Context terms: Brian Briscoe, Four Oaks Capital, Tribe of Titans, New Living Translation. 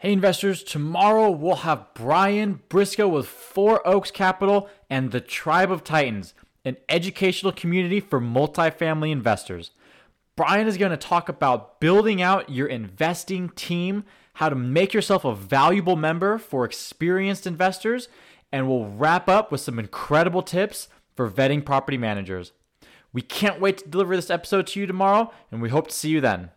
Hey investors, tomorrow we'll have Brian Briscoe with Four Oaks Capital and the Tribe of Titans, an educational community for multifamily investors. Brian is going to talk about building out your investing team, how to make yourself a valuable member for experienced investors, and we'll wrap up with some incredible tips for vetting property managers. We can't wait to deliver this episode to you tomorrow, and we hope to see you then.